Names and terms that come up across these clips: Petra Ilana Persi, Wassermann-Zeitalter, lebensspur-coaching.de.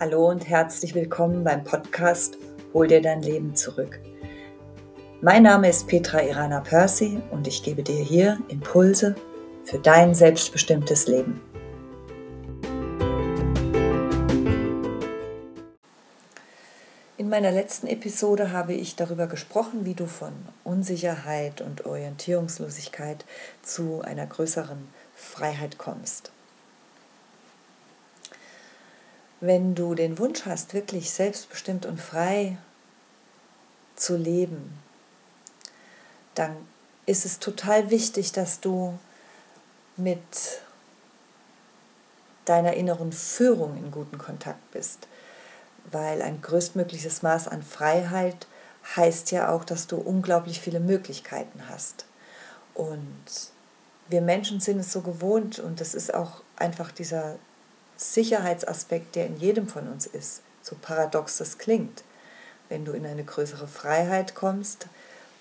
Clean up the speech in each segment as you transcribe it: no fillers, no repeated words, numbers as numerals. Hallo und herzlich willkommen beim Podcast Hol dir dein Leben zurück. Mein Name ist Petra Ilana Persi und ich gebe dir hier Impulse für dein selbstbestimmtes Leben. In meiner letzten Episode habe ich darüber gesprochen, wie du von Unsicherheit und Orientierungslosigkeit zu einer größeren Freiheit kommst. Wenn du den Wunsch hast, wirklich selbstbestimmt und frei zu leben, dann ist es total wichtig, dass du mit deiner inneren Führung in guten Kontakt bist. Weil ein größtmögliches Maß an Freiheit heißt ja auch, dass du unglaublich viele Möglichkeiten hast. Und wir Menschen sind es so gewohnt und das ist auch einfach dieser Sicherheitsaspekt, der in jedem von uns ist, so paradox das klingt. Wenn du in eine größere Freiheit kommst,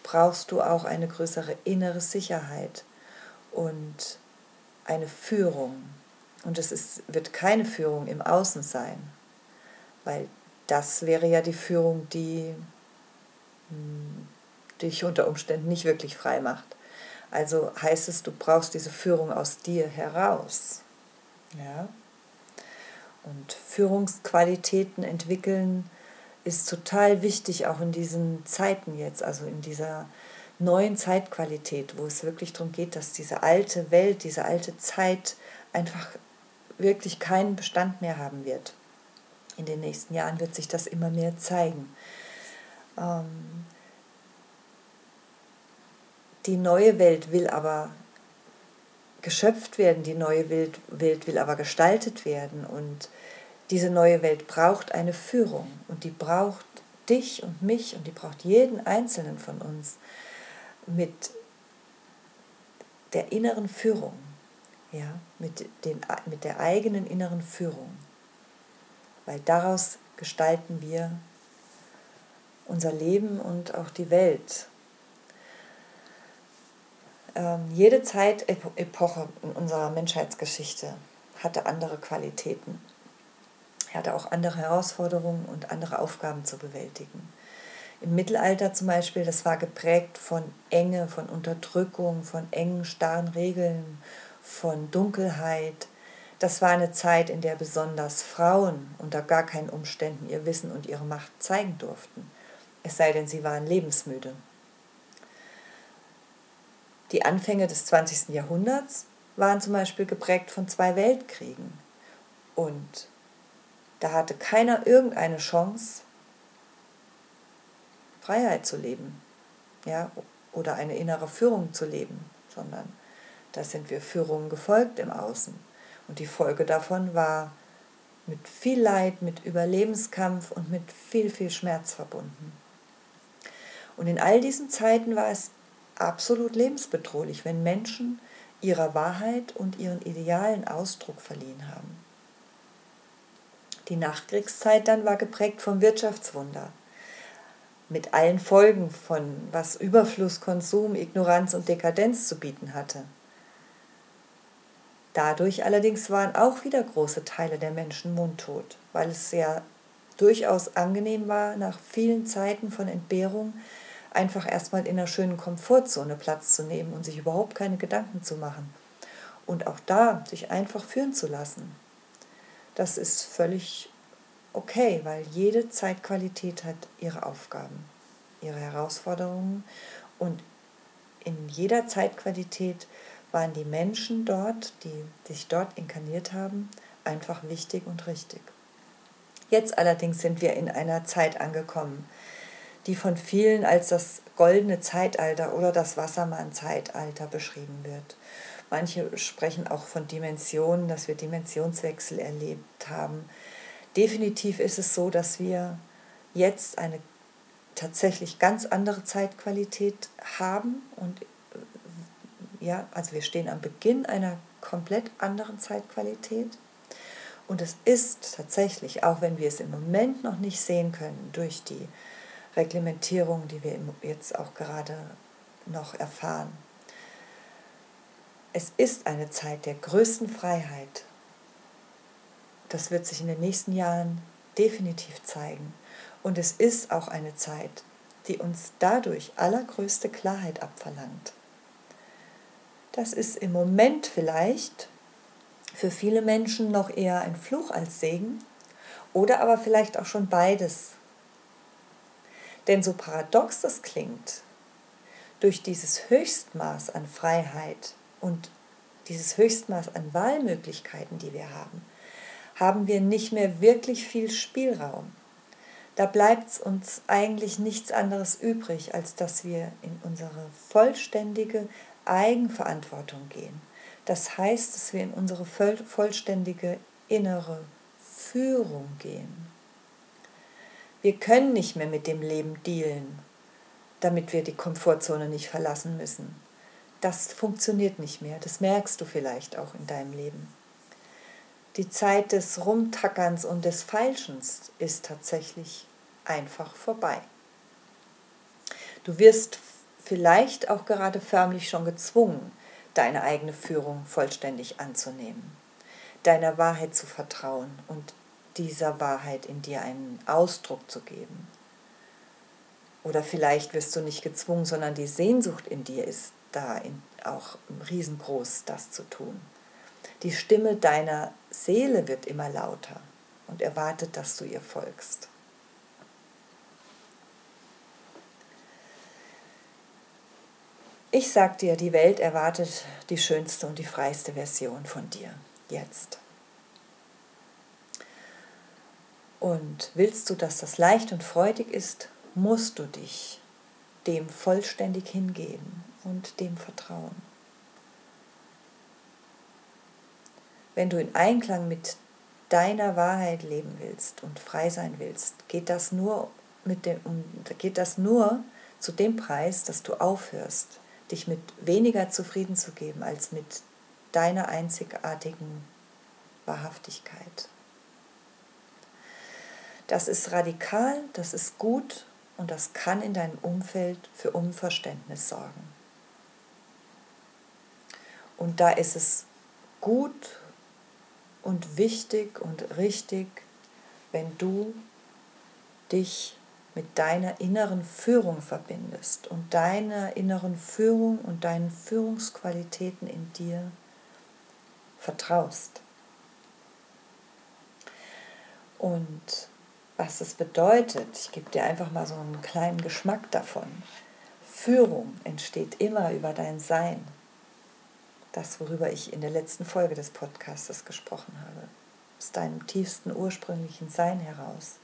brauchst du auch eine größere innere Sicherheit und eine Führung. Und wird keine Führung im Außen sein, weil das wäre ja die Führung, die dich unter Umständen nicht wirklich frei macht. Also heißt es, du brauchst diese Führung aus dir heraus. Ja? Und Führungsqualitäten entwickeln ist total wichtig, auch in diesen Zeiten jetzt, also in dieser neuen Zeitqualität, wo es wirklich darum geht, dass diese alte Welt, diese alte Zeit einfach wirklich keinen Bestand mehr haben wird. In den nächsten Jahren wird sich das immer mehr zeigen. Die neue Welt will aber geschöpft werden, die neue Welt will aber gestaltet werden und diese neue Welt braucht eine Führung und die braucht dich und mich und die braucht jeden Einzelnen von uns mit der inneren Führung, ja, mit der eigenen inneren Führung, weil daraus gestalten wir unser Leben und auch die Welt. Jede Zeitepoche in unserer Menschheitsgeschichte hatte andere Qualitäten. Er hatte auch andere Herausforderungen und andere Aufgaben zu bewältigen. Im Mittelalter zum Beispiel, das war geprägt von Enge, von Unterdrückung, von engen, starren Regeln, von Dunkelheit. Das war eine Zeit, in der besonders Frauen unter gar keinen Umständen ihr Wissen und ihre Macht zeigen durften, es sei denn, sie waren lebensmüde. Die Anfänge des 20. Jahrhunderts waren zum Beispiel geprägt von 2 Weltkriegen. Und da hatte keiner irgendeine Chance, Freiheit zu leben, ja, oder eine innere Führung zu leben, sondern da sind wir Führungen gefolgt im Außen. Und die Folge davon war mit viel Leid, mit Überlebenskampf und mit viel, viel Schmerz verbunden. Und in all diesen Zeiten war es absolut lebensbedrohlich, wenn Menschen ihrer Wahrheit und ihren Idealen Ausdruck verliehen haben. Die Nachkriegszeit dann war geprägt vom Wirtschaftswunder, mit allen Folgen von was Überfluss, Konsum, Ignoranz und Dekadenz zu bieten hatte. Dadurch allerdings waren auch wieder große Teile der Menschen mundtot, weil es ja durchaus angenehm war, nach vielen Zeiten von Entbehrung einfach erstmal in einer schönen Komfortzone Platz zu nehmen und sich überhaupt keine Gedanken zu machen. Und auch da sich einfach führen zu lassen. Das ist völlig okay, weil jede Zeitqualität hat ihre Aufgaben, ihre Herausforderungen. Und in jeder Zeitqualität waren die Menschen dort, die sich dort inkarniert haben, einfach wichtig und richtig. Jetzt allerdings sind wir in einer Zeit angekommen, die von vielen als das goldene Zeitalter oder das Wassermann-Zeitalter beschrieben wird. Manche sprechen auch von Dimensionen, dass wir Dimensionswechsel erlebt haben. Definitiv ist es so, dass wir jetzt eine tatsächlich ganz andere Zeitqualität haben. Und ja, also wir stehen am Beginn einer komplett anderen Zeitqualität. Und es ist tatsächlich, auch wenn wir es im Moment noch nicht sehen können, durch die Reglementierung, die wir jetzt auch gerade noch erfahren. Es ist eine Zeit der größten Freiheit. Das wird sich in den nächsten Jahren definitiv zeigen. Und es ist auch eine Zeit, die uns dadurch allergrößte Klarheit abverlangt. Das ist im Moment vielleicht für viele Menschen noch eher ein Fluch als Segen oder aber vielleicht auch schon beides. Denn so paradox das klingt, durch dieses Höchstmaß an Freiheit und dieses Höchstmaß an Wahlmöglichkeiten, die wir haben, haben wir nicht mehr wirklich viel Spielraum. Da bleibt uns eigentlich nichts anderes übrig, als dass wir in unsere vollständige Eigenverantwortung gehen. Das heißt, dass wir in unsere vollständige innere Führung gehen. Wir können nicht mehr mit dem Leben dealen, damit wir die Komfortzone nicht verlassen müssen. Das funktioniert nicht mehr, das merkst du vielleicht auch in deinem Leben. Die Zeit des Rumtackerns und des Feilschens ist tatsächlich einfach vorbei. Du wirst vielleicht auch gerade förmlich schon gezwungen, deine eigene Führung vollständig anzunehmen, deiner Wahrheit zu vertrauen und dieser Wahrheit in dir einen Ausdruck zu geben. Oder vielleicht wirst du nicht gezwungen, sondern die Sehnsucht in dir ist da auch riesengroß, das zu tun. Die Stimme deiner Seele wird immer lauter und erwartet, dass du ihr folgst. Ich sag dir, die Welt erwartet die schönste und die freiste Version von dir, jetzt. Und willst du, dass das leicht und freudig ist, musst du dich dem vollständig hingeben und dem vertrauen. Wenn du in Einklang mit deiner Wahrheit leben willst und frei sein willst, geht das nur zu dem Preis, dass du aufhörst, dich mit weniger zufrieden zu geben als mit deiner einzigartigen Wahrhaftigkeit. Das ist radikal, das ist gut und das kann in deinem Umfeld für Unverständnis sorgen. Und da ist es gut und wichtig und richtig, wenn du dich mit deiner inneren Führung verbindest und deiner inneren Führung und deinen Führungsqualitäten in dir vertraust. Und was es bedeutet, ich gebe dir einfach mal so einen kleinen Geschmack davon. Führung entsteht immer über dein Sein. Das, worüber ich in der letzten Folge des Podcasts gesprochen habe, aus deinem tiefsten ursprünglichen Sein heraus.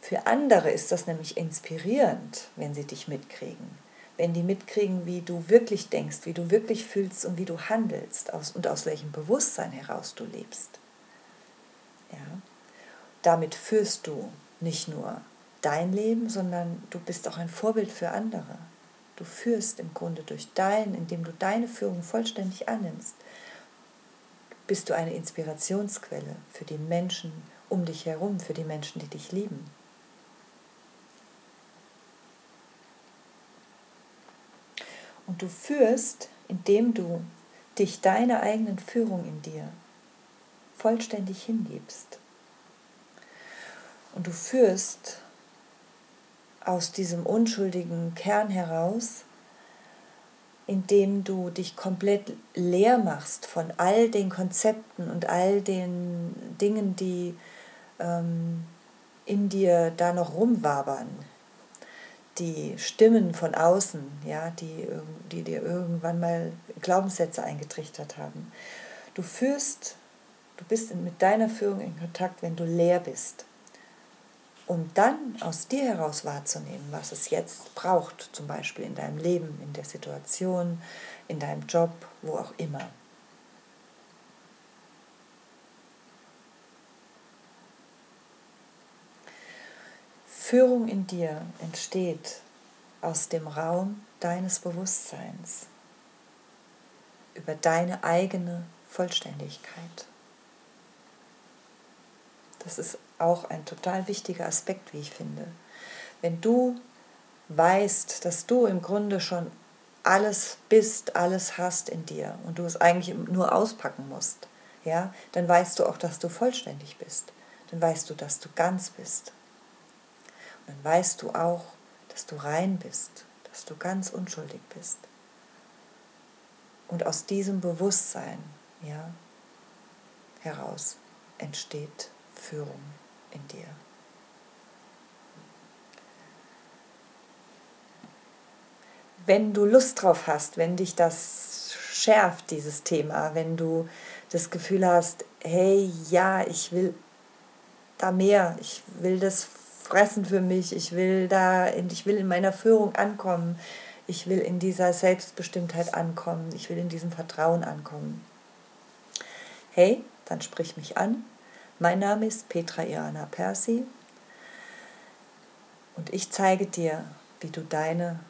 Für andere ist das nämlich inspirierend, wenn sie dich mitkriegen. Wenn die mitkriegen, wie du wirklich denkst, wie du wirklich fühlst und wie du handelst und aus welchem Bewusstsein heraus du lebst. Ja? Damit führst du nicht nur dein Leben, sondern du bist auch ein Vorbild für andere. Du führst im Grunde indem du deine Führung vollständig annimmst, bist du eine Inspirationsquelle für die Menschen um dich herum, für die Menschen, die dich lieben. Und du führst, indem du dich deiner eigenen Führung in dir vollständig hingibst. Und du führst aus diesem unschuldigen Kern heraus, indem du dich komplett leer machst von all den Konzepten und all den Dingen, die in dir da noch rumwabern. Die Stimmen von außen, ja, die dir irgendwann mal Glaubenssätze eingetrichtert haben. Du bist mit deiner Führung in Kontakt, wenn du leer bist. Um dann aus dir heraus wahrzunehmen, was es jetzt braucht, zum Beispiel in deinem Leben, in der Situation, in deinem Job, wo auch immer. Führung in dir entsteht aus dem Raum deines Bewusstseins, über deine eigene Vollständigkeit. Das ist auch ein total wichtiger Aspekt, wie ich finde. Wenn du weißt, dass du im Grunde schon alles bist, alles hast in dir und du es eigentlich nur auspacken musst, ja, dann weißt du auch, dass du vollständig bist. Dann weißt du, dass du ganz bist. Und dann weißt du auch, dass du rein bist, dass du ganz unschuldig bist. Und aus diesem Bewusstsein, ja, heraus entsteht Führung in dir. Wenn du Lust drauf hast, wenn dich das schärft, dieses Thema, wenn du das Gefühl hast, hey, ja, ich will da mehr, ich will das fressen für mich, ich will in meiner Führung ankommen, ich will in dieser Selbstbestimmtheit ankommen, ich will in diesem Vertrauen ankommen. Hey, dann sprich mich an. Mein Name ist Petra Ilana Persi und ich zeige dir, wie du deine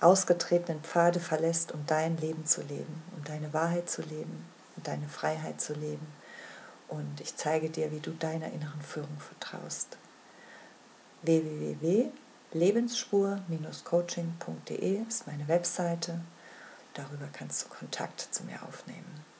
ausgetretenen Pfade verlässt, um dein Leben zu leben, um deine Wahrheit zu leben, um deine Freiheit zu leben. Und ich zeige dir, wie du deiner inneren Führung vertraust. www.lebensspur-coaching.de ist meine Webseite. Darüber kannst du Kontakt zu mir aufnehmen.